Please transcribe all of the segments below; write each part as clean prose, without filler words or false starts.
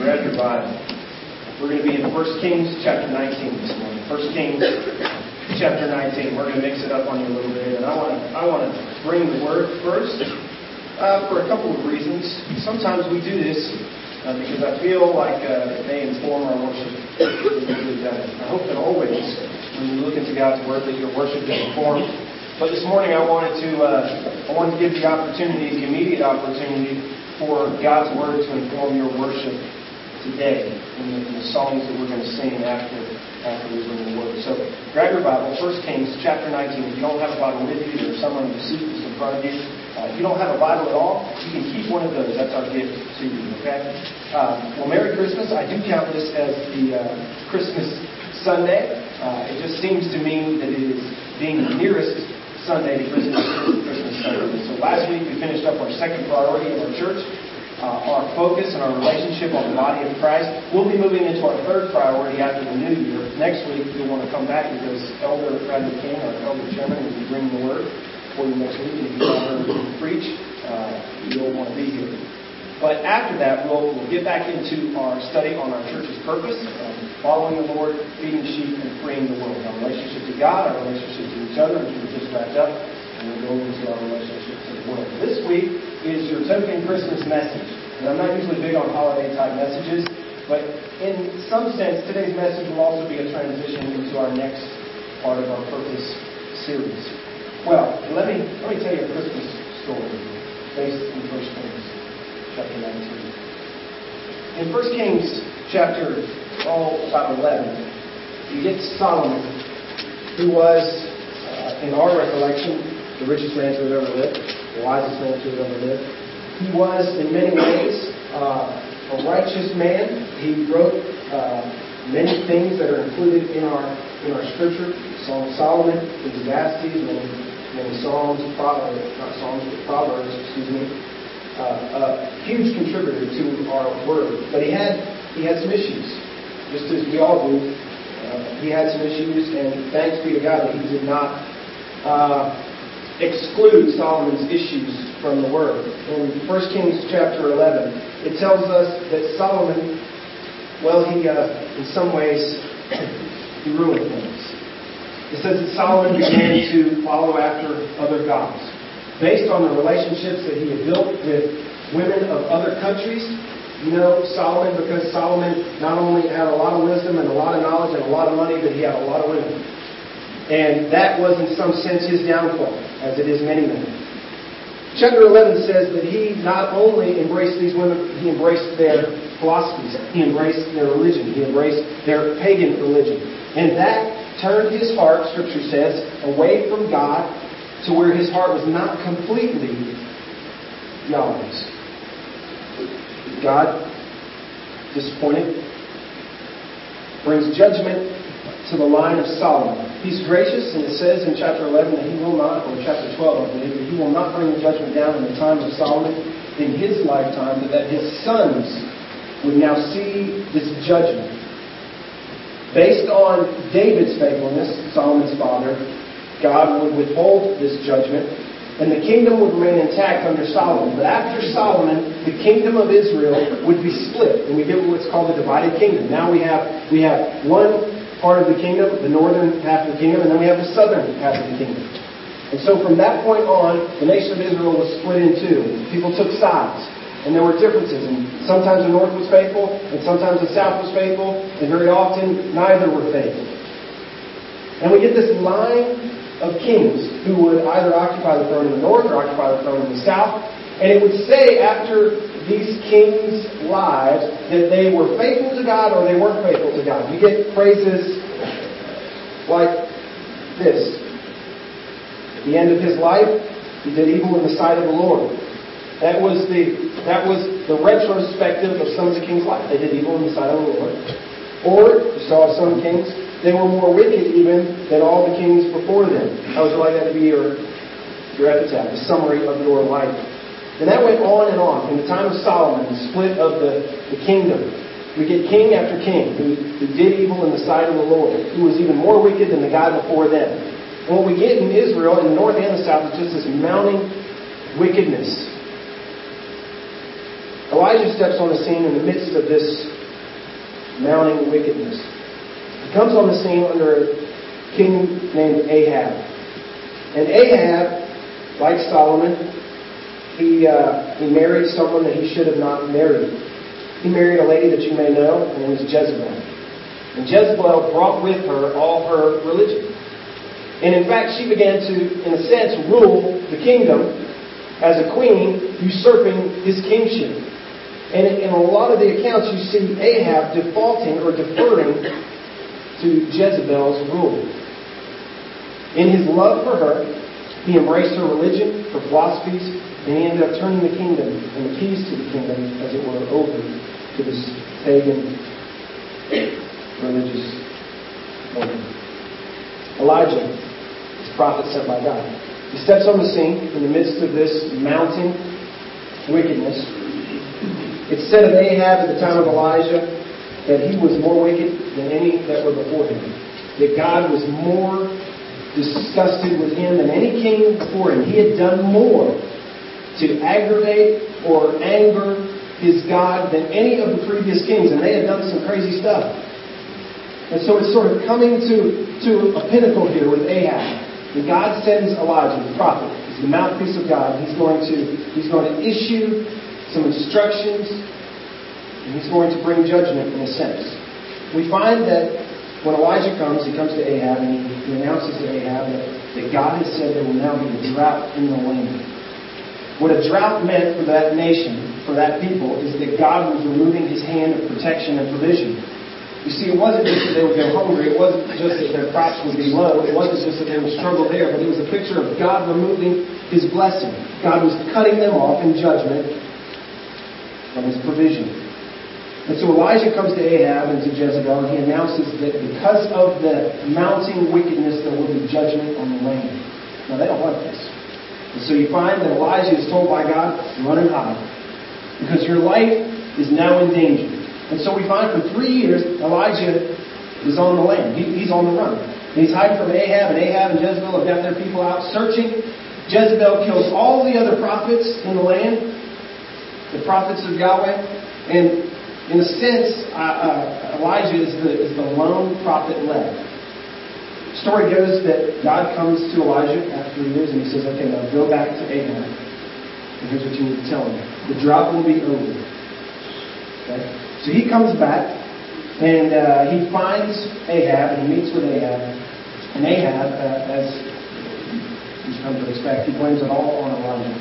Grab your Bible. We're going to be in 1 Kings chapter 19 this morning. 1 Kings chapter 19. We're going to mix it up on you a little bit. And I want to bring the word first for a couple of reasons. Sometimes we do this because I feel like they inform our worship. I hope that always, when you look into God's word, that your worship is informed. But this morning I wanted to give the opportunity, the immediate opportunity, for God's word to inform your worship today in the songs that we're going to sing after we bring the word. So grab your Bible, 1 Kings chapter 19. If you don't have a Bible with you, there's someone in the seat that's in front of you. If you don't have a Bible at all, you can keep one of those. That's our gift to you, okay? Merry Christmas. I do count this as the Christmas Sunday. It just seems to me that it is being the nearest Sunday to Christmas Sunday. So last week we finished up our second priority of our church, our focus and our relationship on the body of Christ. We'll be moving into our third priority after the new year. Next week we'll want to come back because Elder Bradley King, our elder chairman, will be bringing the word for you next week. And if you've not heard him preach, you'll want to be here. But after that, we'll get back into our study on our church's purpose, following the Lord, feeding sheep, and freeing the world. Our relationship to God, our relationship to each other, which we just wrapped up, and we're going into our relationship to the world. This week is your token Christmas message. And I'm not usually big on holiday-type messages, but in some sense, today's message will also be a transition into our next part of our purpose series. Well, let me tell you a Christmas story based on 1 Kings. Chapter 19. In 1 Kings chapter 11, you get Solomon, who was, in our recollection, the richest man to have ever lived, the wisest man to have ever lived. He was, in many ways, a righteous man. He wrote many things that are included in our scripture. Song of Solomon, Ecclesiastes, many Psalms, Proverbs. A huge contributor to our word. But he had some issues, just as we all do. He had some issues, and thanks be to God that he did not exclude Solomon's issues from the word. In 1 Kings chapter 11, it tells us that Solomon, in some ways, he ruined things. It says that Solomon began to follow after other gods, based on the relationships that he had built with women of other countries. You know, Solomon not only had a lot of wisdom and a lot of knowledge and a lot of money, but he had a lot of women. And that was, in some sense, his downfall, as it is many men. Chapter 11 says that he not only embraced these women, he embraced their philosophies, he embraced their religion, he embraced their pagan religion. And that turned his heart, Scripture says, away from God, to where his heart was not completely Yahweh's. God, disappointed, brings judgment to the line of Solomon. He's gracious, and it says in chapter 11 that he will not, or chapter 12, I believe, that he will not bring the judgment down in the time of Solomon in his lifetime, but that his sons would now see this judgment. Based on David's faithfulness, Solomon's father, God would withhold this judgment, and the kingdom would remain intact under Solomon. But after Solomon, the kingdom of Israel would be split, and we get what's called the divided kingdom. Now we have one part of the kingdom, the northern half of the kingdom, and then we have the southern half of the kingdom. And so from that point on, the nation of Israel was split in two. People took sides, and there were differences. And sometimes the north was faithful, and sometimes the south was faithful, and very often neither were faithful. And we get this line of kings who would either occupy the throne in the north or occupy the throne in the south. And it would say after these kings' lives that they were faithful to God or they weren't faithful to God. You get phrases like this. At the end of his life, he did evil in the sight of the Lord. That was the retrospective of some of the kings' life. They did evil in the sight of the Lord. Or, you saw some kings, they were more wicked even than all the kings before them. I would like that to be your epitaph, the summary of your life. And that went on and on. From the time of Solomon, the split of the kingdom, we get king after king who did evil in the sight of the Lord, who was even more wicked than the God before them. And what we get in Israel, in the north and the south, is just this mounting wickedness. I Elijah steps on the scene in the midst of this mounting wickedness. He comes on the scene under a king named Ahab. And Ahab, like Solomon, he married someone that he should have not married. He married a lady that you may know, named Jezebel. And Jezebel brought with her all her religion. And in fact, she began to, in a sense, rule the kingdom as a queen, usurping his kingship. And in a lot of the accounts, you see Ahab defaulting or deferring to Jezebel's rule. In his love for her, he embraced her religion, her philosophies, and he ended up turning the kingdom and the keys to the kingdom, as it were, over to this pagan religious woman. Elijah is a prophet sent by God. He steps on the scene in the midst of this mountain wickedness. It's said of Ahab at the time of Elijah that he was more wicked than any that were before him. That God was more disgusted with him than any king before him. He had done more to aggravate or anger his God than any of the previous kings. And they had done some crazy stuff. And so it's sort of coming to a pinnacle here with Ahab. And God sends Elijah, the prophet. He's the mouthpiece of God. He's going to issue some instructions, and he's going to bring judgment in a sense. We find that when Elijah comes, he comes to Ahab, and he announces to Ahab that God has said there will now be a drought in the land. What a drought meant for that nation, for that people, is that God was removing his hand of protection and provision. You see, it wasn't just that they would go hungry. It wasn't just that their crops would be low. It wasn't just that they would struggle there. But it was a picture of God removing His blessing. God was cutting them off in judgment from His provision. And so Elijah comes to Ahab and to Jezebel, and he announces that because of the mounting wickedness, there will be judgment on the land. Now, they don't want this. And so you find that Elijah is told by God, run and hide, because your life is now in danger. And so we find for 3 years, Elijah is on the land. He's on the run. And he's hiding from Ahab, and Ahab and Jezebel have got their people out searching. Jezebel kills all the other prophets in the land, the prophets of Yahweh. And in a sense, Elijah is the lone prophet left. The story goes that God comes to Elijah after 3 years, and he says, okay, now go back to Ahab. And here's what you need to tell him. The drought will be over. Okay? So he comes back, and he finds Ahab, and he meets with Ahab. And Ahab, as he's come to expect, he blames it all on Elijah.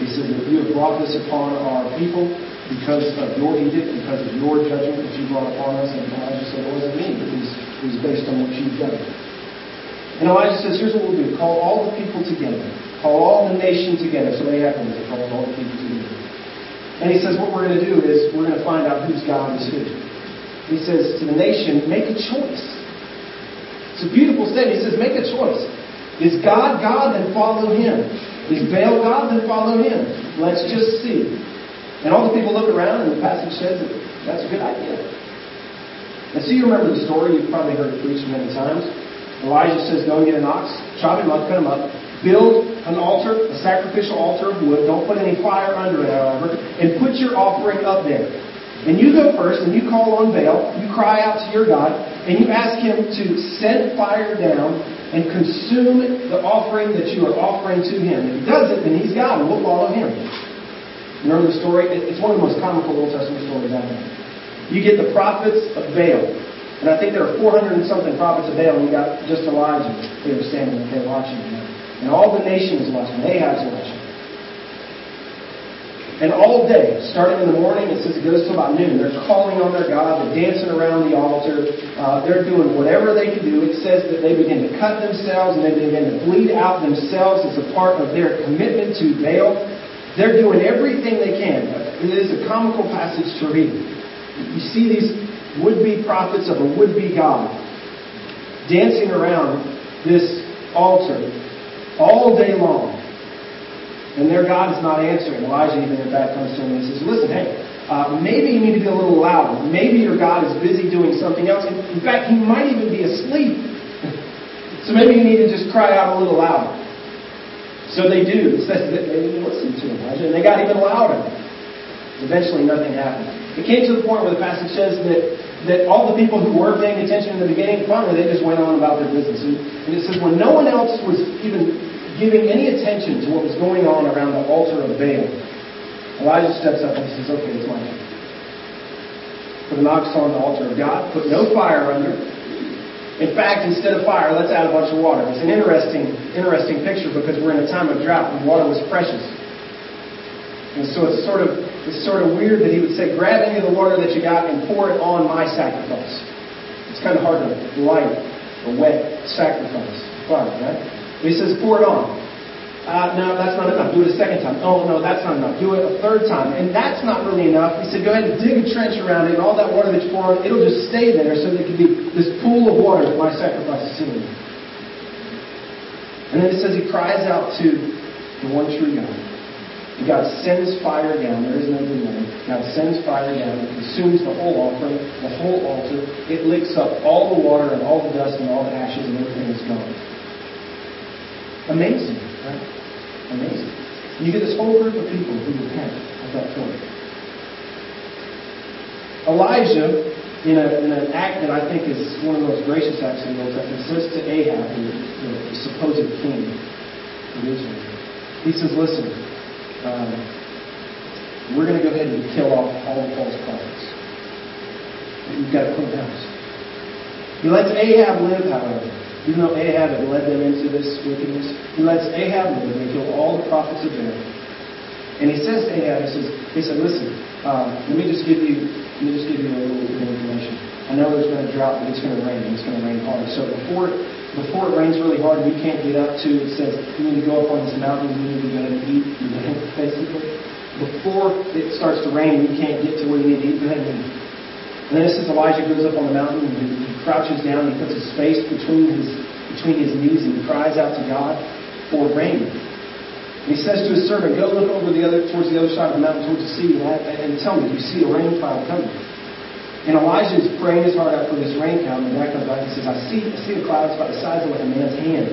He says that you have brought this upon our people because of your edict, because of your judgment that you brought upon us. And Elijah said, it wasn't me. It was based on what you've done. And Elijah says, here's what we'll do. Call all the people together. Call all the nation together. So Ahab comes and calls all the people together. And he says, what we're going to do is we're going to find out whose God is who. He says to the nation, make a choice. It's a beautiful statement. He says, make a choice. Is God God? Then follow Him. Is Baal God? Then follow him. Let's just see. And all the people look around, and the passage says that that's a good idea. And so you remember the story. You've probably heard it preached many times. Elijah says, go and get an ox, chop him up, cut him up. Build an altar, a sacrificial altar of wood. Don't put any fire under it, however. And put your offering up there. And you go first, and you call on Baal. You cry out to your God. And you ask Him to send fire down and consume the offering that you are offering to Him. If He does it, then He's God, and we'll follow Him. Remember the story? It's one of the most comical Old Testament stories out there. You get the prophets of Baal. And I think there are 400 and something prophets of Baal. And you got just Elijah. They were standing there watching him. And all the nation is watching. Ahab's watching. And all day, starting in the morning, it says it goes to about noon, they're calling on their God. They're dancing around the altar. They're doing whatever they can do. It says that they begin to cut themselves, and they begin to bleed out themselves as a part of their commitment to Baal. They're doing everything they can. It is a comical passage to read. You see these would-be prophets of a would-be God dancing around this altar all day long. And their God is not answering. Elijah even in fact comes to him and says, listen, hey, maybe you need to be a little louder. Maybe your God is busy doing something else. In fact, He might even be asleep. So maybe you need to just cry out a little louder. So they do. It says that they didn't listen to Elijah, and they got even louder. Eventually nothing happened. It came to the point where the passage says that all the people who were paying attention in the beginning, finally they just went on about their business. And it says when no one else was even giving any attention to what was going on around the altar of Baal, Elijah steps up and says, okay, it's my turn. Put an ox on the altar of God, put no fire under it. In fact, instead of fire, let's add a bunch of water. It's an interesting picture because we're in a time of drought and water was precious. And so it's sort of weird that he would say, grab any of the water that you got and pour it on my sacrifice. It's kind of hard to light a wet sacrifice. Fire, right? But he says, pour it on. No, that's not enough. Do it a second time. Oh, no, that's not enough. Do it a third time. And that's not really enough. He said, go ahead and dig a trench around it, and all that water that you pour on, it'll just stay there so that it can be this pool of water that my sacrifice is sitting in. And then it says he cries out to the one true God. And God sends fire down. There is no denying. God sends fire down. It consumes the whole offering, the whole altar. It licks up all the water and all the dust and all the ashes and everything is gone. Amazing, right? Amazing. And you get this whole group of people who repent at that point. Elijah, in an act that I think is one of the most gracious acts in the Old Testament, says to Ahab, the supposed king of Israel, he says, listen, we're going to go ahead and kill off all the false prophets. You've got to clean house. He lets Ahab live, however. Even though Ahab had led them into this wickedness, he lets Ahab live and kill all the prophets of Baal. And he says to Ahab, he said, listen, let me just give you a little bit of information. I know there's been a drought, but it's going to rain, and it's going to rain hard. So before it rains really hard and you can't get up to, it says, you need to go up on this mountain, you need to go ahead and eat, you know, basically. Before it starts to rain and you can't get to where you need to eat, go ahead and eat. And then it says Elijah goes up on the mountain and he crouches down and he puts his face between his knees and he cries out to God for rain. And he says to his servant, go look over towards the other side of the mountain, towards the sea, and tell me, do you see a rain cloud coming? And Elijah is praying his heart out for this rain cloud, and the guy comes back and says, I see a cloud about the size of like a man's hand.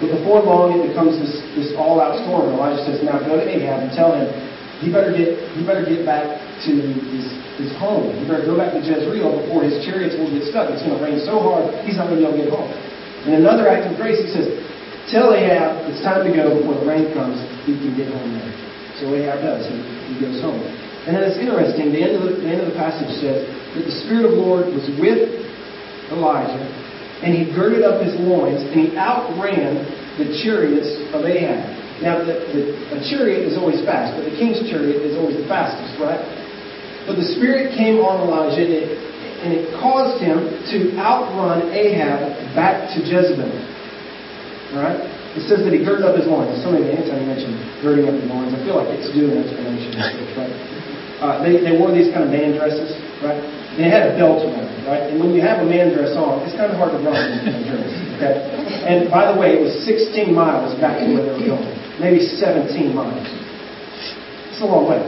But before long, it becomes this all-out storm. And Elijah says, now go to Ahab and tell him, you better get back to his home. You better go back to Jezreel before his chariots will get stuck. It's going to rain so hard, he's not going to be able to get home. In another act of grace, he says, tell Ahab it's time to go before the rain comes. He can get home there. So Ahab does. He goes home. And then it's interesting, the end of the passage says that the Spirit of the Lord was with Elijah, and he girded up his loins, and he outran the chariots of Ahab. Now, a chariot is always fast, but the king's chariot is always the fastest, right? But the Spirit came on Elijah, and it caused him to outrun Ahab back to Jezebel. All right? It says that he girded up his loins. Somebody at the time mentioned girding up his loins. I feel like it's due an explanation, right? They wore these kind of man dresses, right? And they had a belt around it, right? And when you have a man dress on, it's kind of hard to run in a man dress, okay? And by the way, it was 16 miles back to where they were going. Maybe 17 miles. It's a long way.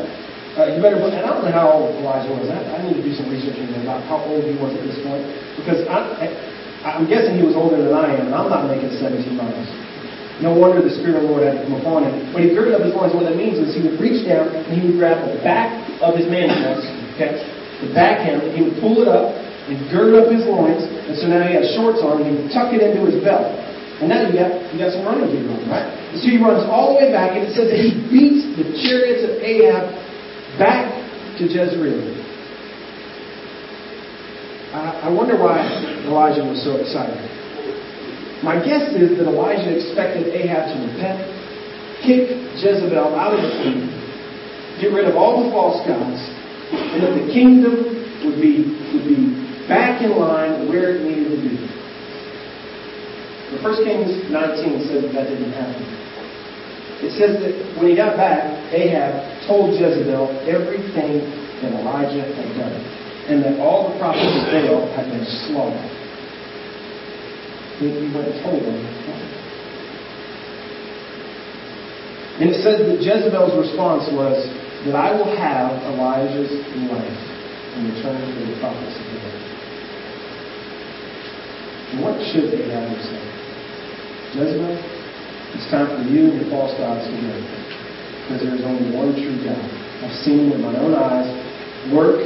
And I don't know how old Elijah was. I need to do some research about how old he was at this point. Because I'm guessing he was older than I am, and I'm not making 17 miles. No wonder the Spirit of the Lord had to come upon him. When he girded up his loins, what that means is he would reach down and he would grab the back of his mantle, okay? The back hem, and he would pull it up and gird up his loins, and so now he had shorts on, and he would tuck it into his belt. And now you got some running to be running, right? And so he runs all the way back, and it says that he beats the chariots of Ahab back to Jezreel. I wonder why Elijah was so excited. My guess is that Elijah expected Ahab to repent, kick Jezebel out of the kingdom, get rid of all the false gods, and that the kingdom would be back in line where it needed to be. But 1 Kings 19 says that didn't happen. It says that when he got back, Ahab told Jezebel everything that Elijah had done, and that all the prophets of Baal had been slaughtered. He went and told them. And it says that Jezebel's response was that I will have Elijah's life in return for the prophets of Baal. And what should they have to say? Jezebel, it's time for you and your false gods to go, because there is only one true God. I've seen in my own eyes work.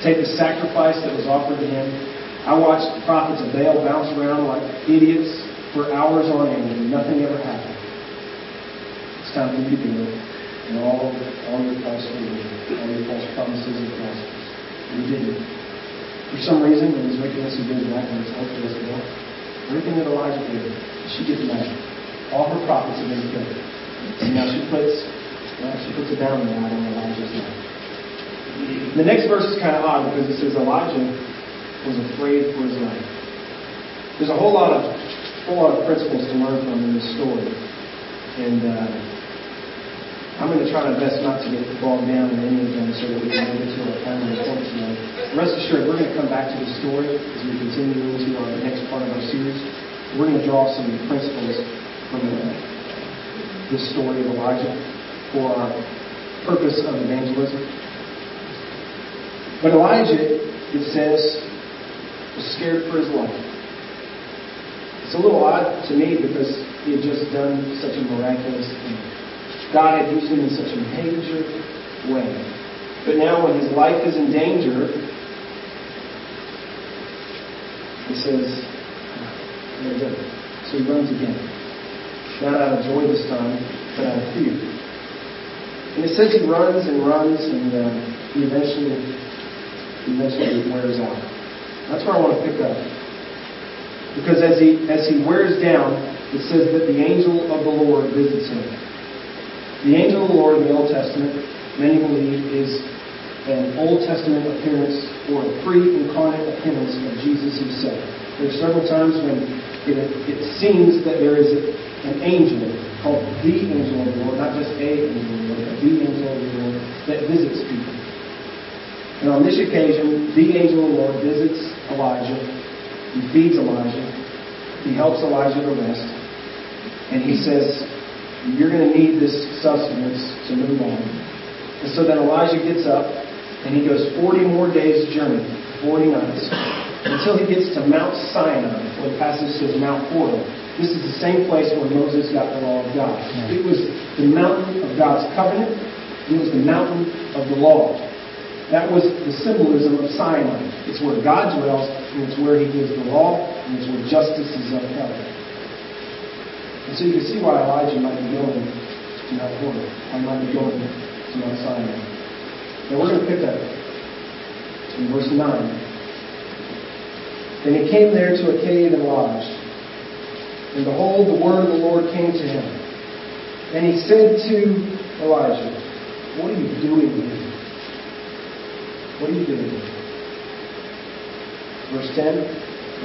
Take the sacrifice that was offered to him. I watched the prophets of Baal bounce around like idiots for hours on end, and nothing ever happened. It's time for you to do it. And all your false beliefs, all your false promises and promises. You didn't. For some reason, when he's making us a good back and it's helped us to help, everything that Elijah did, she did magic. All her prophets have been killed. And now she puts a dowry out on Elijah's life. The next verse is kind of odd because it says Elijah was afraid for his life. There's a whole lot of principles to learn from in this story. And I'm going to try my best not to get bogged down in any of them so that we can get to our final result tonight. Rest assured, we're going to come back to this story as we continue into our next part of our series. We're going to draw some principles from this story of Elijah for our purpose of evangelism. But Elijah, it says, was scared for his life. It's a little odd to me because he had just done such a miraculous thing. God had used him in such a major way. But now when his life is in danger, he says, no, no. So he runs again. Not out of joy this time, but out of fear. And it says he runs and runs, and he eventually wears out. That's where I want to pick up. Because as he wears down, it says that the angel of the Lord visits him. The angel of the Lord in the Old Testament, many believe, is an Old Testament appearance or a pre-incarnate appearance of Jesus himself. There are several times when it seems that there is an angel called the angel of the Lord, not just a angel of the Lord, but the angel of the Lord that visits people. And on this occasion, the angel of the Lord visits Elijah. He feeds Elijah. He helps Elijah to rest. And he says, you're going to need this sustenance to move on. And so then Elijah gets up and he goes 40 more days' journey, 40 nights, until he gets to Mount Sinai, where the passage says Mount Horeb. This is the same place where Moses got the law of God. It was the mountain of God's covenant. It was the mountain of the law. That was the symbolism of Sinai. It's where God dwells, and it's where he gives the law, and it's where justice is upheld. And so you can see why Elijah might be going to Mount Horeb, or might be going to Mount Sinai. Now we're going to pick up in verse 9. And he came there to a cave and lodged. And behold, the word of the Lord came to him. And he said to Elijah, what are you doing here? What are you doing? Verse 10,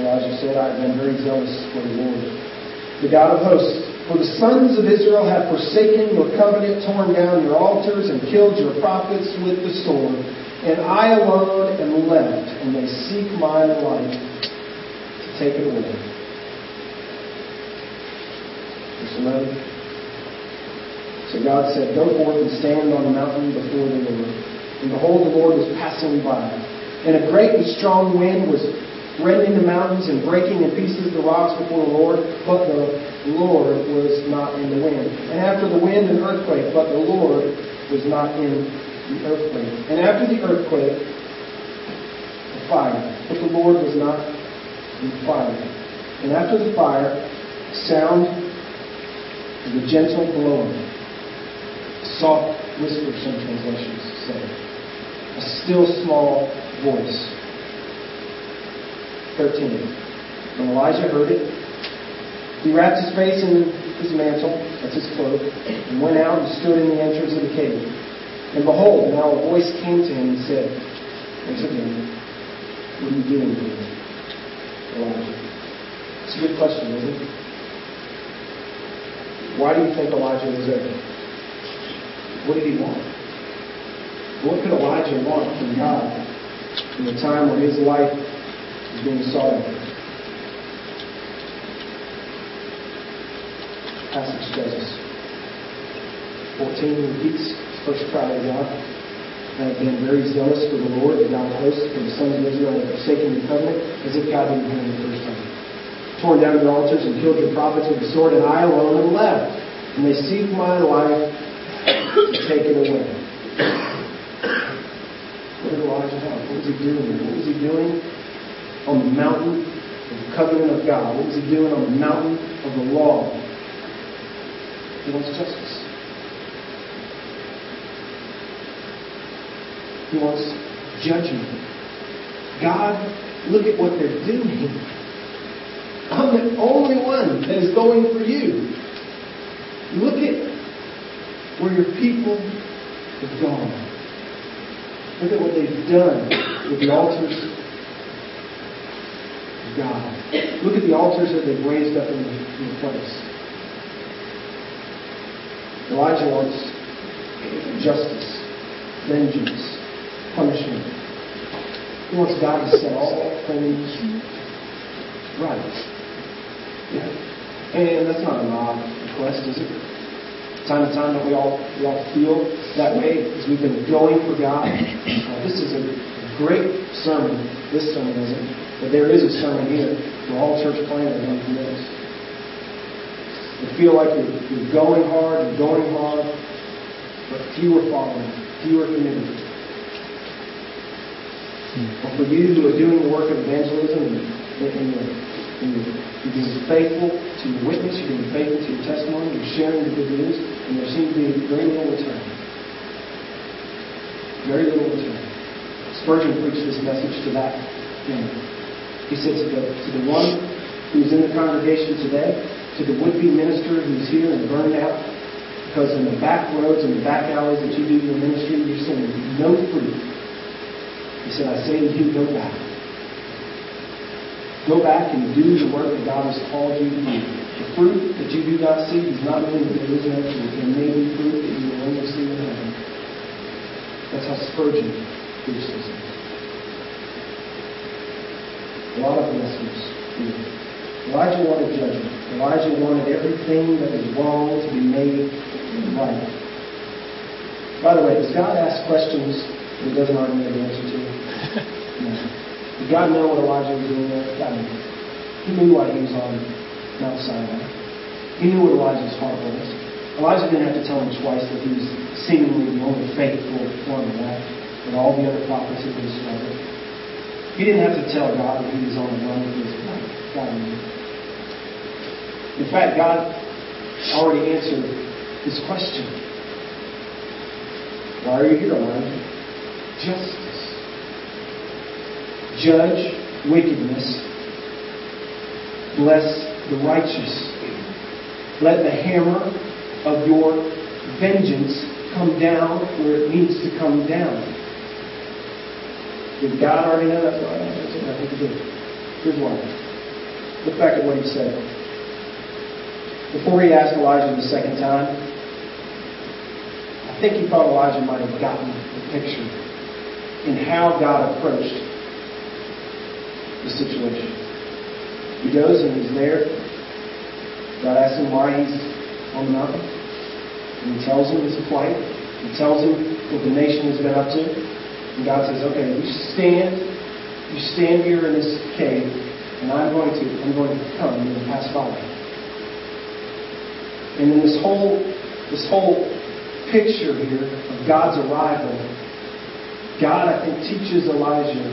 Elijah said, I have been very zealous for the Lord, the God of hosts. For the sons of Israel have forsaken your covenant, torn down your altars, and killed your prophets with the sword. And I alone am left, and they seek my life to take it away. Verse 11. So God said, go forth and stand on the mountain before the Lord. And behold, the Lord was passing by. And a great and strong wind was rending the mountains and breaking in pieces the rocks before the Lord. But the Lord was not in the wind. And after the wind, an earthquake. But the Lord was not in the earthquake. And after the earthquake, a fire. But the Lord was not in the fire. And after the fire, the sound of the gentle blowing. Soft whisper, some translations say. A still small voice. 13. When Elijah heard it, he wrapped his face in his mantle, that's his cloak, and went out and stood in the entrance of the cave. And behold, now a voice came to him and said, there's a man. What are you doing here, Elijah? It's a good question, isn't it? Why do you think Elijah was there? What did he want? What could Elijah want from God in the time when his life is being sought after? Passage tells us. 14 repeats his first cry to God. I have been very zealous for the Lord, the God of hosts, for the sons of Israel have forsaken the covenant, as if God didn't hear him the first time. Torn down your altars and killed your prophets with the sword, and I alone am left. may see my life taken away. What did Elijah have? What was he doing there? What was he doing on the mountain of the covenant of God? What was he doing on the mountain of the law? He wants justice. He wants judgment. God, look at what they're doing. I'm the only one that is going for you. Look at where your people have gone. Look at what they've done with the altars of God. Look at the altars that they've raised up in the place. Elijah wants justice, vengeance, punishment. He wants God to set all things right. Yeah. And that's not an odd request, is it? Time and time that we all feel that way as we've been going for God. This is a great sermon. This sermon isn't. But there is a sermon here for all church planners on this. You feel like you're going hard, but few are following, few are committed. But for you who are doing the work of evangelism and you're being faithful to your witness, you're being faithful to your testimony, you're sharing the good news, and there seems to be very little return. Very little return. Spurgeon preached this message to that man. He said to the one who's in the congregation today, to the would-be minister who's here and burned out, because in the back roads and the back alleys that you do your ministry, you're sending no fruit. He said, I say to you, go back. Go back and do the work that God has called you to do. The fruit that you do not see is not only the resurrection, it may be fruit that you will only see in heaven. That's how Spurgeon preached this. A lot of lessons here. Elijah wanted judgment. Elijah wanted everything that was wrong to be made right. By the way, does God ask questions that he doesn't already know the answer to? No. Did God know what Elijah was doing there? God knew. He knew why he was on Mount Sinai. He knew what Elijah's heart was. Elijah didn't have to tell him twice that he was seemingly the only faithful one of that, and all the other prophets had been slaughtered. He didn't have to tell God that he was on the run with his life. God knew. In fact, God already answered his question. Why are you here, Elijah? Justice. Judge wickedness. Bless the righteous. Let the hammer of your vengeance come down where it needs to come down. Did God already know that? I think he did. Here's why. Look back at what he said. Before he asked Elijah the second time, I think he thought Elijah might have gotten the picture in how God approached the situation. He goes and he's there. God asks him why he's on the mountain. And he tells him his plight. He tells him what the nation has been up to. And God says, okay, you stand here in this cave, and I'm going to come and pass by. And in this whole picture here of God's arrival, God, I think, teaches Elijah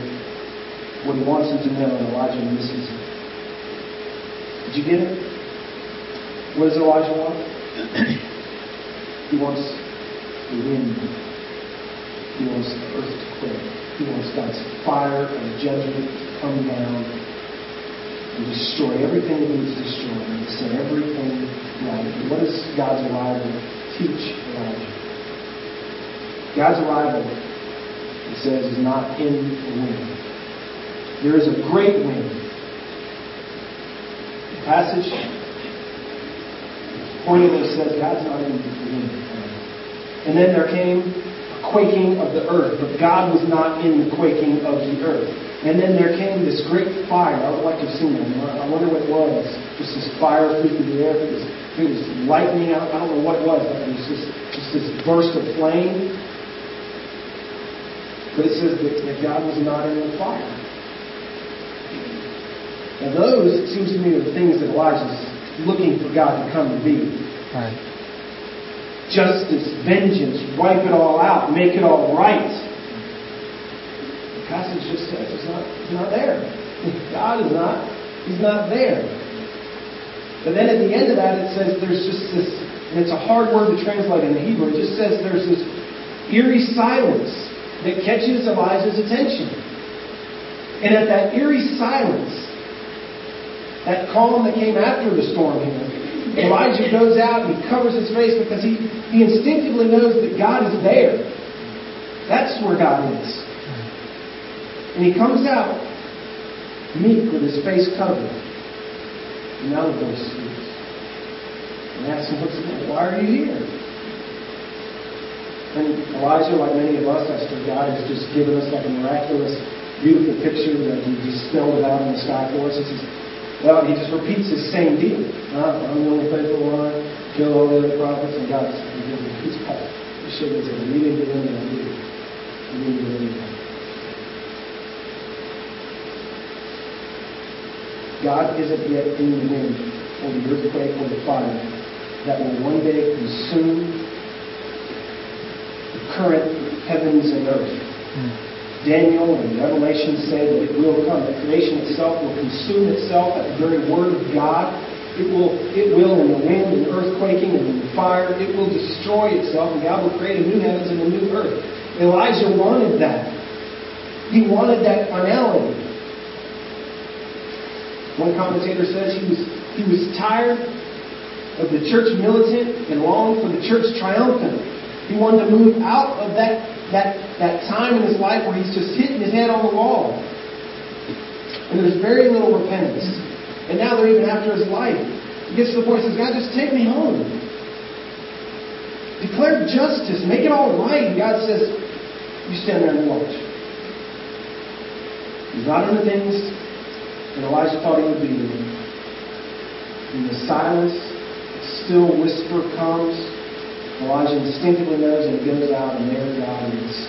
what he wants him to know, and Elijah misses it. Did you get it? What does Elijah want? He wants the wind. He wants the earth to quit. He wants God's fire and judgment to come down and destroy everything that needs destroyed and set everything right. And what does God's arrival teach Elijah? God's arrival, it says, is not in the wind. There is a great wind. The passage pointedly says God's not in the wind. And then there came a quaking of the earth, but God was not in the quaking of the earth. And then there came this great fire. I would like to have seen it. I wonder what it was. Just this fire through the air. It was lightning. I don't know what it was. It was just this burst of flame. But it says that God was not in the fire. Now those, it seems to me, are the things that Elijah's looking for God to come to be. Right. justice, vengeance, wipe it all out, make it all right. The passage just says it's not there. God is not. He's not there. But then at the end of that, it says there's just this, and it's a hard word to translate in the Hebrew, it just says there's this eerie silence that catches Elijah's attention. And at that eerie silence, that calm that came after the storm here, Elijah goes out and he covers his face because he instinctively knows that God is there. That's where God is. And he comes out meek with his face covered. And now the voice speaks. And asks him, what's the matter? Why are you here? And Elijah, like many of us, after God has just given us like a miraculous, beautiful picture that he just spelled it out in the sky for us. He says, well, he just repeats his same deal. I'm the only faithful one. Kill all the other prophets. And God says, he's called. He should have said, you didn't do anything I did. You didn't do anything. God isn't yet in the wind or the earthquake or the fire that will one day consume the current heavens and earth. Daniel and Revelation say that it will come. That creation itself will consume itself at the very word of God. It will in the wind and earthquaking and in the fire, it will destroy itself, and God will create a new heavens and a new earth. Elijah wanted that. He wanted that finality. One commentator says he was tired of the church militant and longed for the church triumphant. He wanted to move out of that time in his life where he's just hitting his head on the wall. And there's very little repentance. And now they're even after his life. He gets to the point and says, God, just take me home. Declare justice. Make it all right. And God says, you stand there and watch. He's not in the things that Elijah thought he would be in. In the silence, the still whisper comes. Elijah instinctively knows and he goes out and there God is.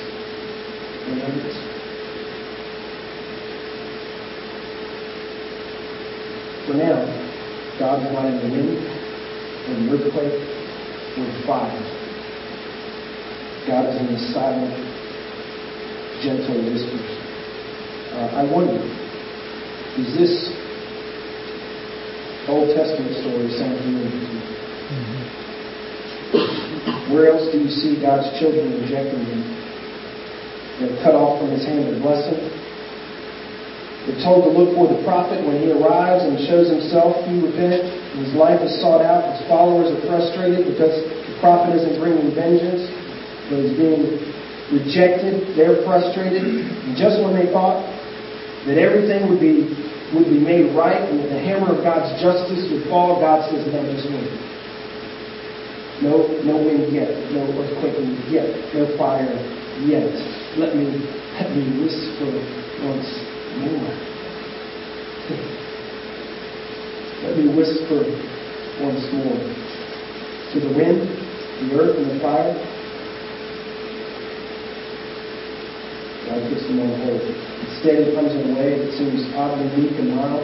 Remember this. For now, God's not in the wind, or the earthquake, or the fire. God is in the silent, gentle whispers. I wonder, is this Old Testament story sound familiar to you? Where else do you see God's children rejecting Him? They're cut off from His hand of blessing. They're told to look for the prophet when he arrives and shows himself, few repent, and his life is sought out. His followers are frustrated because the prophet isn't bringing vengeance, but is being rejected. They're frustrated. And just when they thought that everything would be made right and that the hammer of God's justice would fall, God says, no, just wait. No wind yet, no earthquake yet, no fire yet. Let me whisper once more. Let me whisper once more. To the wind, the earth, and the fire, God puts them on hold. Instead, He comes in a way that seems oddly weak and mild,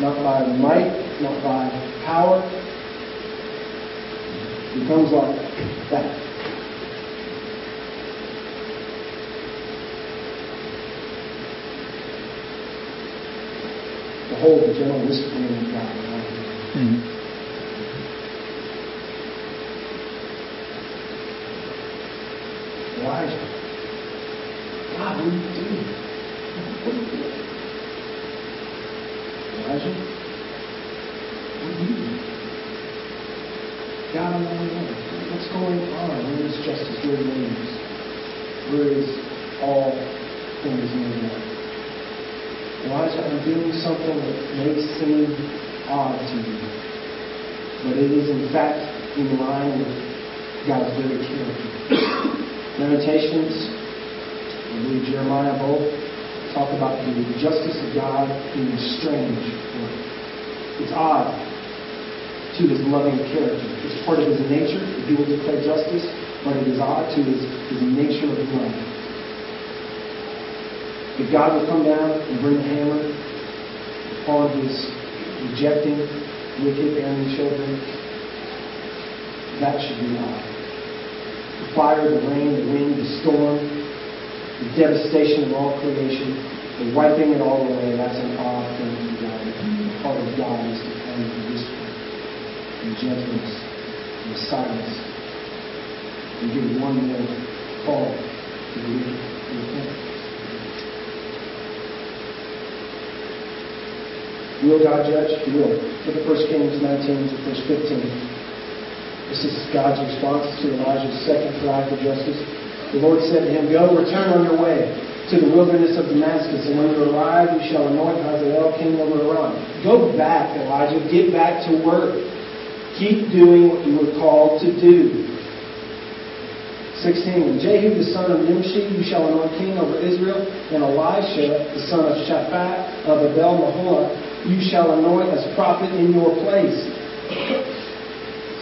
not by might, not by power. He comes like that. The whole general whispering of God. Right? Elijah. God, what are you doing? What are you doing? Elijah? What are you doing? God, what's going on? Where is justice? Where is names? Where is all things made up? Elijah, I'm doing something that may seem odd to you, but it is in fact in line with God's very character. Lamentations, I believe Jeremiah both talk about the justice of God being strange. It's odd to His loving character. It's part of His nature that He will declare justice, but it is odd to his nature of love. If God will come down and bring the hammer upon His rejecting, wicked, barren children, that should be odd. the fire, the rain, the wind, the storm, the devastation of all creation, the wiping it all away. That's an odd thing to God. The heart of God is to come in wisdom and gentleness and silence and give one more call to the weak and repentance. Will God judge? He will. Look at 1 Kings 19 to verse 15. This is God's response to Elijah's second cry for justice. The Lord said to him, "Go, return on your way to the wilderness of Damascus, and when you arrive, you shall anoint Hazael king over Aram." Go back, Elijah. Get back to work. Keep doing what you were called to do. 16. Jehu, the son of Nimshi, you shall anoint king over Israel, and Elisha, the son of Shaphat of Abel-Maholo, you shall anoint as prophet in your place.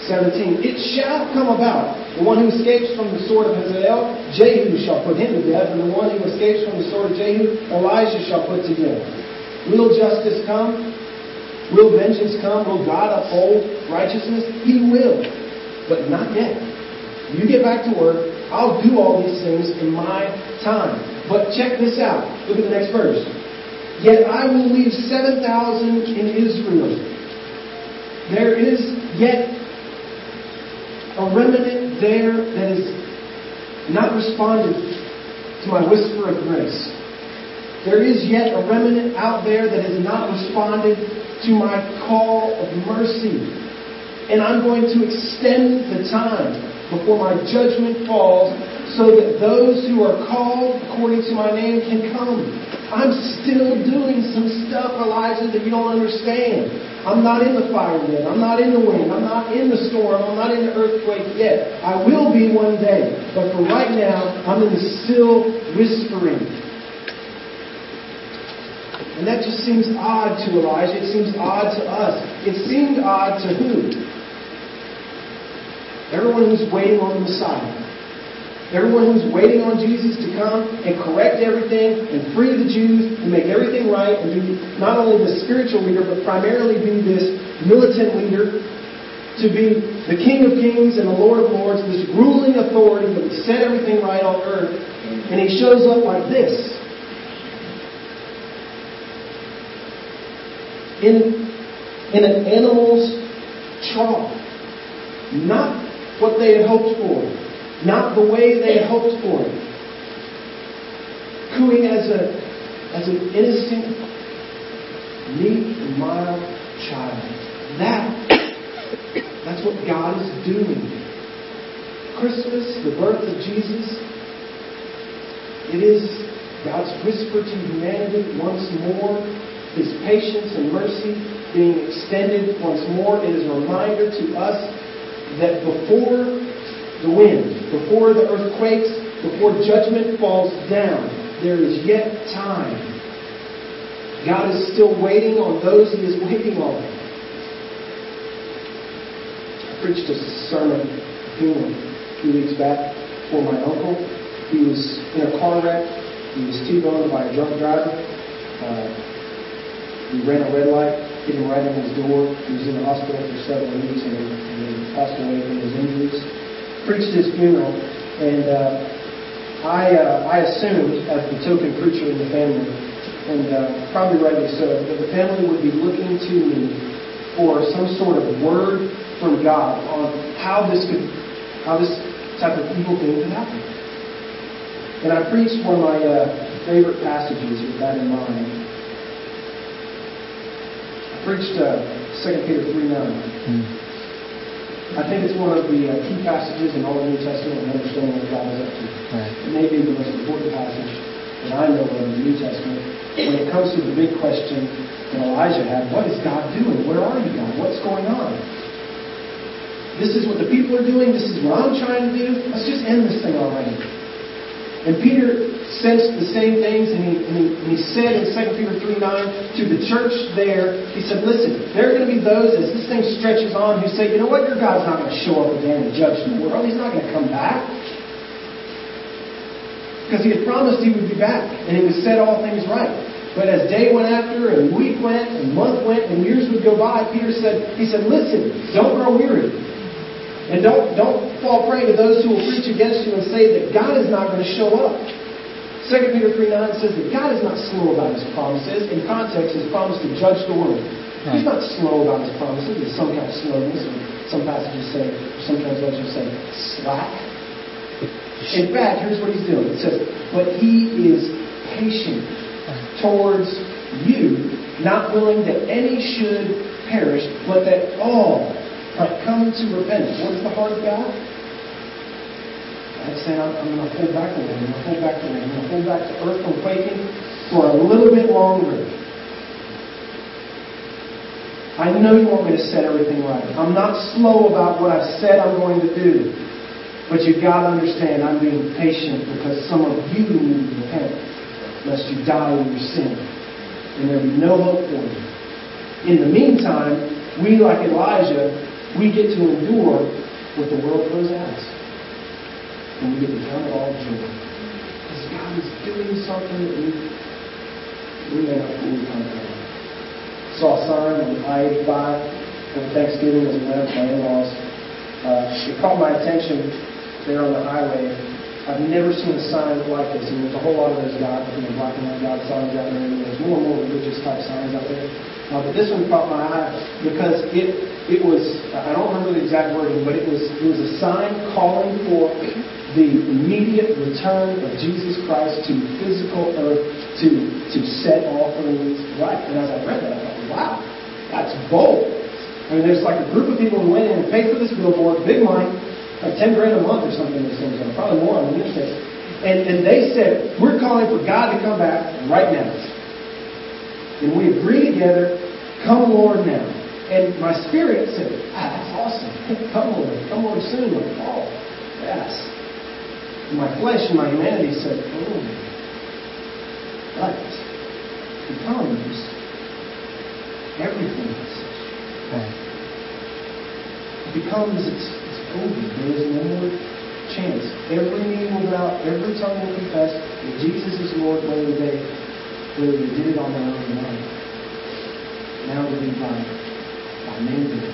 17. It shall come about, the one who escapes from the sword of Hazael, Jehu shall put him to death, and the one who escapes from the sword of Jehu, Elisha shall put to death. Will justice come? Will vengeance come? Will God uphold righteousness? He will. But not yet. You get back to work. I'll do all these things in my time. But check this out. Look at the next verse. Yet I will leave 7,000 in Israel. There is yet a remnant there that is not responded to my whisper of grace. There is yet a remnant out there that has not responded to my call of mercy. And I'm going to extend the time before my judgment falls, so that those who are called according to my name can come. I'm still doing some stuff, Elijah, that you don't understand. I'm not in the fire yet. I'm not in the wind. I'm not in the storm. I'm not in the earthquake yet. I will be one day. But for right now, I'm in the still whispering. And that just seems odd to Elijah. It seems odd to us. It seemed odd to who? Everyone who's waiting on the Messiah. Everyone who's waiting on Jesus to come and correct everything and free the Jews and make everything right and be not only the spiritual leader, but primarily be this militant leader, to be the King of Kings and the Lord of Lords, this ruling authority that would set everything right on earth. And he shows up like this. In an animal's trough. Not what they had hoped for. Not the way they had hoped for it. Cooing as an innocent, meek, and mild child. That's what God is doing. Christmas, the birth of Jesus, it is God's whisper to humanity once more. His patience and mercy being extended once more. It is a reminder to us that before the wind, before the earthquakes, before judgment falls down, there is yet time. God is still waiting on those He is waiting on. I preached a sermon a few weeks back for my uncle. He was in a car wreck. He was T-boned by a drunk driver. He ran a red light, hit him right on his door. He was in the hospital for 7 weeks and he passed away from his injuries. Preached his funeral, and I assumed, as the token preacher in the family, and probably rightly so, that the family would be looking to me for some sort of word from God on how this type of evil thing could happen. And I preached one of my favorite passages with that in mind. I preached 2 Peter 3:9. I think it's one of the key passages in all the New Testament and understanding what God is up to. Right. It may be the most important passage that I know of in the New Testament when it comes to the big question that Elijah had: what is God doing? Where are you, God? What's going on? This is what the people are doing. This is what I'm trying to do. Let's just end this thing already. And Peter sensed the same things, and he said in 2 Peter 3:9 to the church there, he said, listen, there are going to be those, as this thing stretches on, who say, you know what, your God's not going to show up again and judge the world. He's not going to come back. Because he had promised he would be back, and he would set all things right. But as day went after, and week went, and month went, and years would go by, Peter said, listen, don't grow weary. And don't fall prey to those who will preach against you and say that God is not going to show up. 2 Peter 3:9 says that God is not slow about his promises. In context, his promise to judge the world. He's not slow about his promises. There's some kind of slowness. Some passages say, some translations say, slack. In fact, here's what he's doing. It says, but he is patient towards you, not willing that any should perish, but that all might come to repentance. What is the heart of God? I'd say, I'm going to hold back a little. I'm going to hold back a little. I'm going to hold back the earth from quaking for a little bit longer. I know you want me to set everything right. I'm not slow about what I've said I'm going to do. But you've got to understand I'm being patient because some of you need to repent lest you die in your sin. And there will be no hope for you. In the meantime, we, like Elijah, we get to endure what the world throws at us. And we get to count it all joy. Because God is doing something that we may not fully comprehend. Saw a sign on I-85 for Thanksgiving as we went to my in-laws. It caught my attention there on the highway. I've never seen a sign like this. And there's a whole lot of those guys, black and white God signs out there. And there's more and more religious type signs out there. But this one caught my eye because it was, I don't remember the exact wording, but it was a sign calling for the immediate return of Jesus Christ to physical earth to set all things right. And as I read that, I thought, wow, that's bold. I mean, there's like a group of people who went in and paid for this billboard, big money, like $10,000 a month or something, these things, probably more on the interstate. And they said, we're calling for God to come back right now. And we agree together, come Lord now. And my spirit said, that's awesome. Come Lord soon. Like, oh, yes. And my flesh and my humanity said, oh, but he comes. Everything is such. Right. It becomes, it's over. There is no more chance. Every knee will bow, every tongue will confess that Jesus is Lord, whether they did it on their own mind. Now will be by manhood.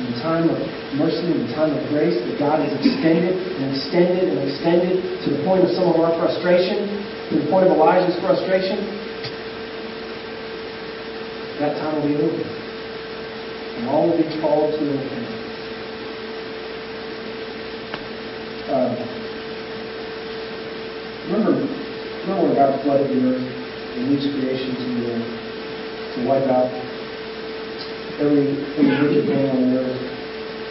In the time of mercy, in the time of grace, that God has extended and extended and extended to the point of some of our frustration, to the point of Elijah's frustration, that time will be over. And all will be called to repentance. Remember when God flooded the earth and used creation to wipe out every wicked thing on the earth?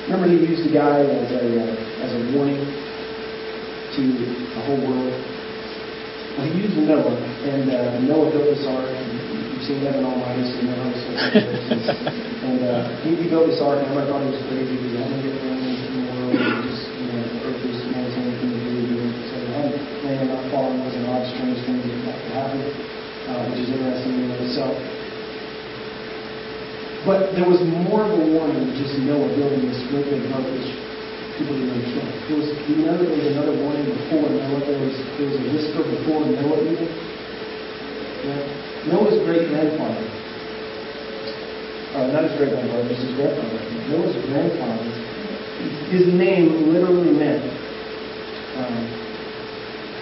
Remember He used the guy as a warning to the whole world. Well, He used Noah, and Noah built this ark. Seen that in all my history, he built this ark, and I thought he was crazy because I didn't get around in the world, and just, the earth was the most anything to do, and so land not falling was an odd, strange thing that could happen, which is interesting in and of itself. But there was more of a warning than just Noah building this great big ark, which people didn't understand. There was another warning before Noah. There was a whisper before Noah even. Yeah. Noah's great-grandfather, not his great-grandfather, just his grandfather. Noah's grandfather, his name literally meant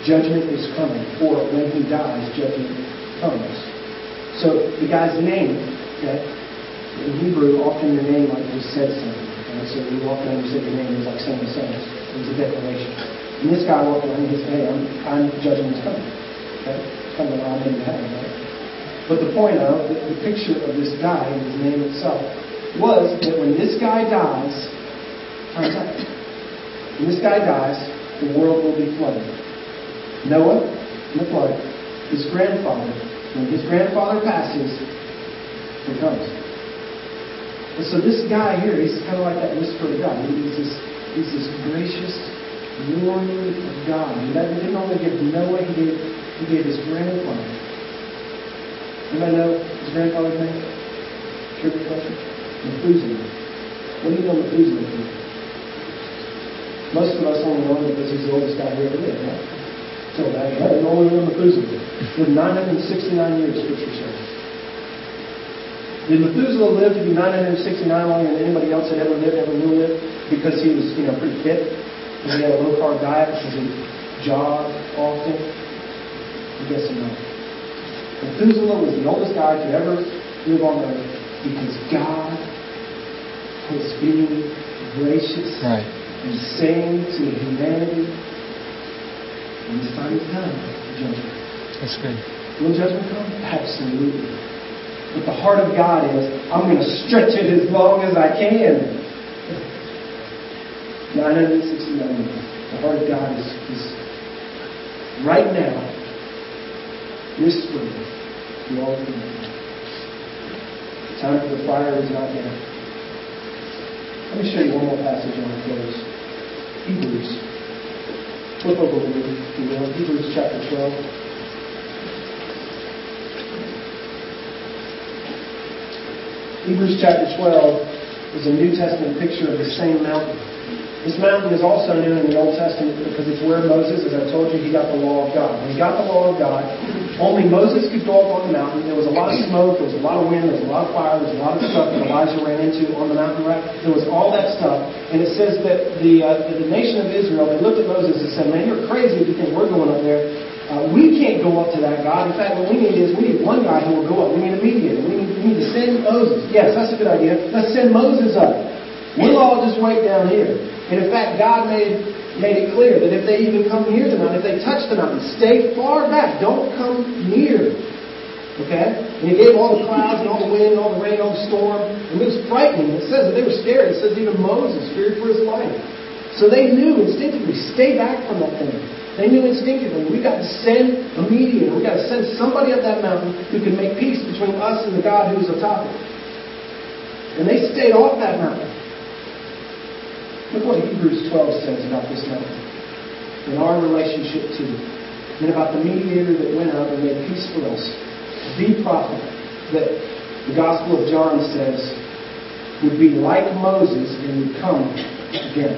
judgment is coming, or when he dies, judgment comes. So the guy's name, okay, in Hebrew, often your name like you said something. Right? So you walk around and you say your name is like saying a sentence. It was a declaration. And this guy walked around and he said, hey, I'm judgment is coming. Okay? It's coming around into heaven, right? But the point of the picture of this guy and his name itself was that when this guy dies, time's up. When this guy dies, the world will be flooded. Noah, in the flood, his grandfather, when his grandfather passes, it comes. And so this guy here, he's kind of like that whisper to God. He's this gracious warning of God. And that didn't only give Noah, he gave his grandfather. Anybody know his grandfather's name? Trick question? Methuselah. What do you know Methuselah for? Most of us only know him because he's the oldest guy who ever lived, right? So that guy only know Methuselah. Lived 969 years, Scripture says. Did Methuselah live to be 969 longer than anybody else that ever lived, ever knew it? Because he was, pretty fit? Because he had a low-carb diet? Because he jogged often? I guess not. Methuselah was the oldest guy to ever live on earth because God was being gracious and saying to humanity, when it's time to come, judgment. That's good. Will judgment come? Absolutely. But the heart of God is, I'm going to stretch it as long as I can. 969. The heart of God is right now whispering to all of you. The time for the fire is not yet. Let me show you one more passage on close. Hebrews. Flip over with me, if you will. Hebrews chapter 12. Hebrews chapter 12 is a New Testament picture of the same mountain. This mountain is also known in the Old Testament because it's where Moses, as I told you, he got the law of God. When he got the law of God, only Moses could go up on the mountain. There was a lot of smoke, there was a lot of wind, there was a lot of fire, there was a lot of stuff that Elijah ran into on the mountain, right? There was all that stuff. And it says that the nation of Israel, they looked at Moses and said, man, you're crazy if you think we're going up there. We can't go up to that God. In fact, what we need is, we need one guy who will go up. We need a mediator. We need to send Moses. Yes, that's a good idea. Let's send Moses up. We'll all just wait down here. And in fact, God made it clear that if they even come near the mountain, if they touch the mountain, stay far back. Don't come near. Okay? And he gave all the clouds and all the wind and all the rain and all the storm. And it was frightening. It says that they were scared. It says even Moses feared for his life. So they knew instinctively, stay back from that thing. They knew instinctively, we've got to send a mediator. We've got to send somebody up that mountain who can make peace between us and the God who's atop it. And they stayed off that mountain. Look what Hebrews 12 says about this mountain and our relationship to it. And about the mediator that went out and made peace for us. The prophet that the Gospel of John says would be like Moses and would come again.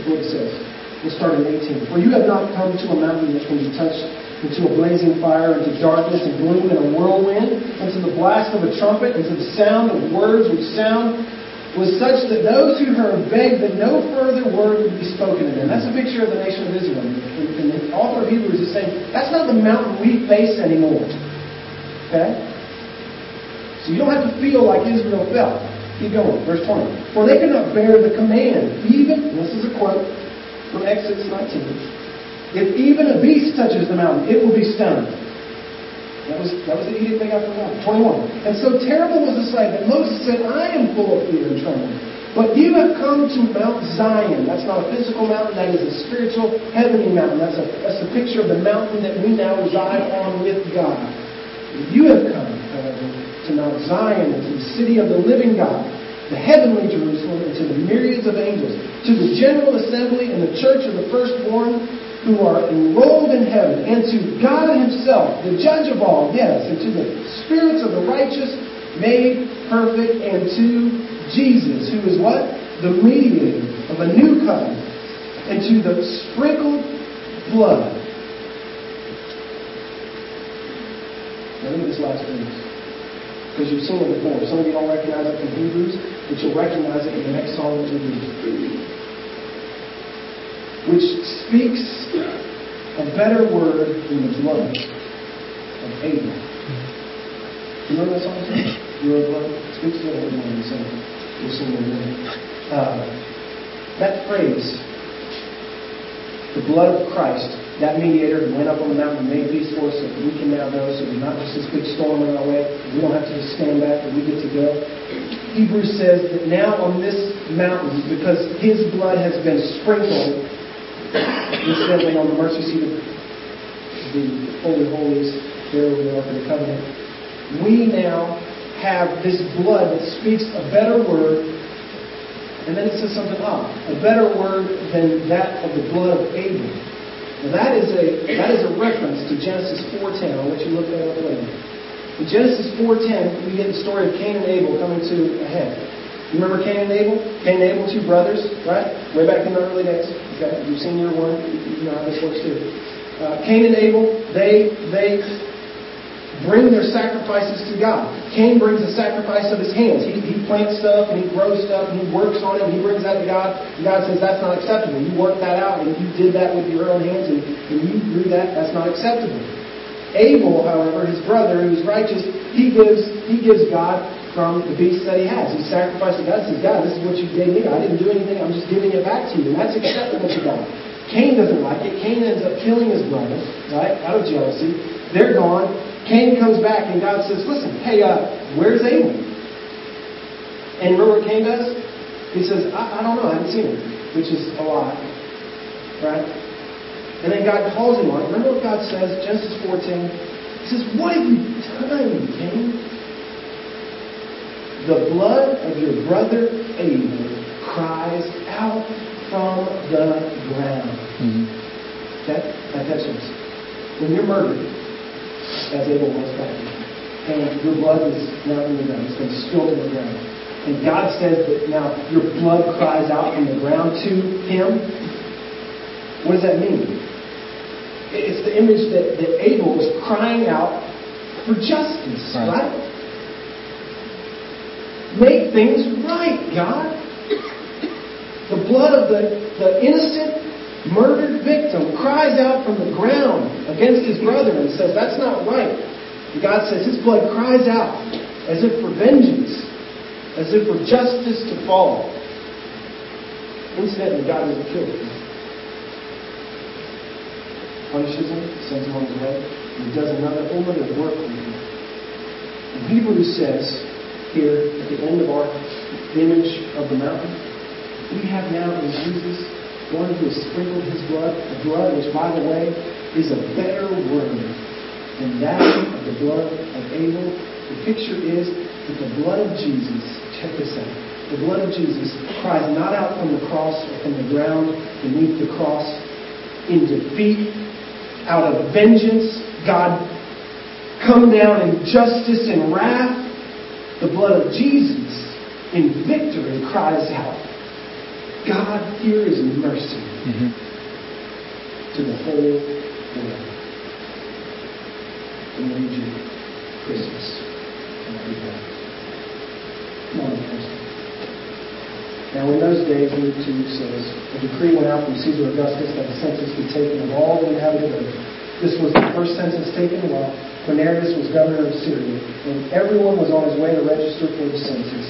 Look what it says. We'll start at 18. For you have not come to a mountain which can be touched, and to a blazing fire, and to darkness, and gloom, and a whirlwind, and to the blast of a trumpet, and to the sound of words which sound was such that those who heard begged that no further word would be spoken to them. That's a picture of the nation of Israel. And the author of Hebrews is saying, that's not the mountain we face anymore. Okay? So you don't have to feel like Israel felt. Keep going. Verse 20. For they could not bear the command, even, and this is a quote, from Exodus 19. If even a beast touches the mountain, it will be stoned. That was the edict they got from God. 21. And so terrible was the sight that Moses said, I am full of fear and trembling. But you have come to Mount Zion. That's not a physical mountain. That is a spiritual, heavenly mountain. That's a picture of the mountain that we now reside on with God. You have come, however, to Mount Zion, to the city of the living God, the heavenly Jerusalem, and to the myriads of angels, to the general assembly and the church of the firstborn who are enrolled in heaven, and to God himself, the judge of all, yes, and to the spirits of the righteous made perfect, and to Jesus, who is what? The mediator of a new covenant, and to the sprinkled blood. Now look at this last verse, because you've seen it before. Some of you don't recognize it from Hebrews, but you'll recognize it in the next song that you read, which speaks a better word than the blood of Abel. You remember that song? Your blood speaks better than the song. You'll sing it again. That phrase, the blood of Christ, that mediator who went up on the mountain and made peace for us so that we can now know, so there's not just this big storm in our way. We don't have to just stand back, but we get to go. Hebrews says that now on this mountain, because his blood has been sprinkled, incidentally on the mercy seat of the Holy of Holies, there we are in the covenant, we now have this blood that speaks a better word. And then it says something odd, a better word than that of the blood of Abel. Now that is a reference to Genesis 4:10. I'll let you look that up later. In Genesis 4:10, we get the story of Cain and Abel coming to a head. You remember Cain and Abel? Cain and Abel, two brothers, right? Way back in the early days. Okay, you've seen year one. You know how this works too. Cain and Abel, they bring their sacrifices to God. Cain brings a sacrifice of his hands. He plants stuff, and he grows stuff, and he works on it, and he brings that to God. And God says, that's not acceptable. You worked that out, and you did that with your own hands, and you grew that. That's not acceptable. Abel, however, his brother, who's righteous, he gives God from the beast that he has. He sacrificed to God and says, God, this is what you gave me. I didn't do anything. I'm just giving it back to you. And that's acceptable to God. Cain doesn't like it. Cain ends up killing his brother, right, out of jealousy. They're gone. Cain comes back, and God says, listen, hey, where's Abel? And remember what Cain does? He says, I don't know, I haven't seen him, which is a lie, right? And then God calls him on. Remember what God says, Genesis 14? He says, what have you done, Cain? The blood of your brother Abel cries out from the ground. Mm-hmm. That's Genesis. When you're murdered, as Abel was back then. And your blood is now in the ground. It's been spilled in the ground. And God says that now your blood cries out from the ground to him. What does that mean? It's the image that Abel was crying out for justice, right? Make things right, God. The blood of the innocent murdered victim cries out from the ground against his brother and says, that's not right. And God says his blood cries out as if for vengeance, as if for justice to fall. Incidentally, God doesn't kill him. Punishes him, sends him on his way, and he does another omen of work with him. And Hebrews says here at the end of our image of the mountain, we have now in Jesus one who has sprinkled his blood, the blood which, by the way, is a better word than that of the blood of Abel. The picture is that the blood of Jesus, check this out, the blood of Jesus cries not out from the cross or from the ground beneath the cross in defeat, out of vengeance. God, come down in justice and wrath. The blood of Jesus in victory cries out, God, here is mercy to the whole world. The major Christmas. Now, in those days, Luke 2 says, a decree went out from Caesar Augustus that a census be taken of all the inhabited earth. This was the first census taken while Quirinius was governor of Syria, and everyone was on his way to register for the census,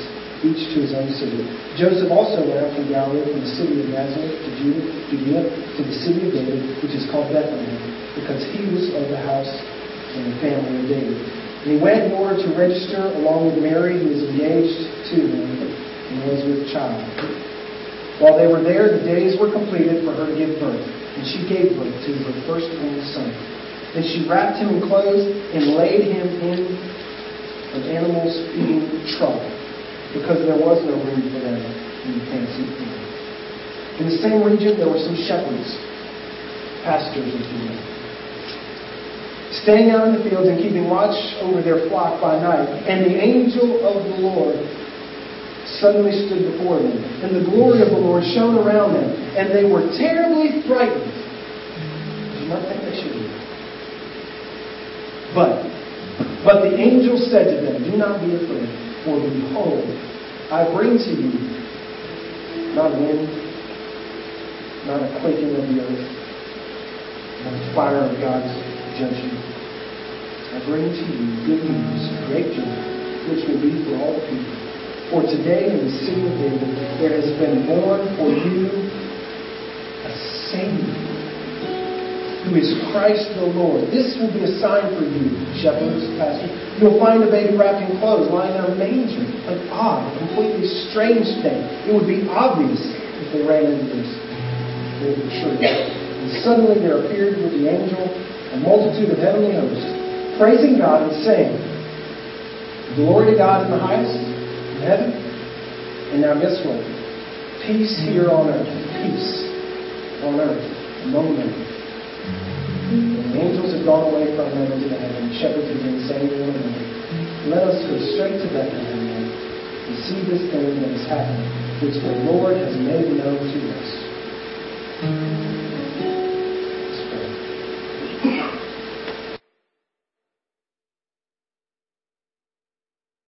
each to his own city. Joseph also went out from Galilee, from the city of Nazareth to Judea, to the city of David, which is called Bethlehem, because he was of the house and the family of David. And he went in order to register along with Mary, who was engaged to him and was with child. While they were there, the days were completed for her to give birth, and she gave birth to her firstborn son. And she wrapped him in clothes and laid him in an animal's feeding trough, because there was no room for them in the fancy inn. In the same region, there were some shepherds, pastors, if you will, staying out in the fields and keeping watch over their flock by night. And the angel of the Lord suddenly stood before them, and the glory of the Lord shone around them, and they were terribly frightened. Do not think they should be. But the angel said to them, do not be afraid. For behold, I bring to you not wind, not a quaking of the earth, not the fire of God's judgment. I bring to you good news, great joy, which will be for all people. For today in the city of David there has been born for you a Savior, who is Christ the Lord. This will be a sign for you, shepherds, pastors. You'll find a baby wrapped in clothes, lying in a manger. An odd, completely strange thing. It would be obvious if they ran into this. They would be sure. And suddenly there appeared with the angel a multitude of heavenly hosts, praising God and saying, glory to God in the highest, in heaven. And now guess what? Peace here on earth. Peace on earth. Among men. When the angels had gone away from them into the heaven, the shepherds began saying to one another, let us go straight to Bethlehem and see this thing that has happened, which the Lord has made known to us.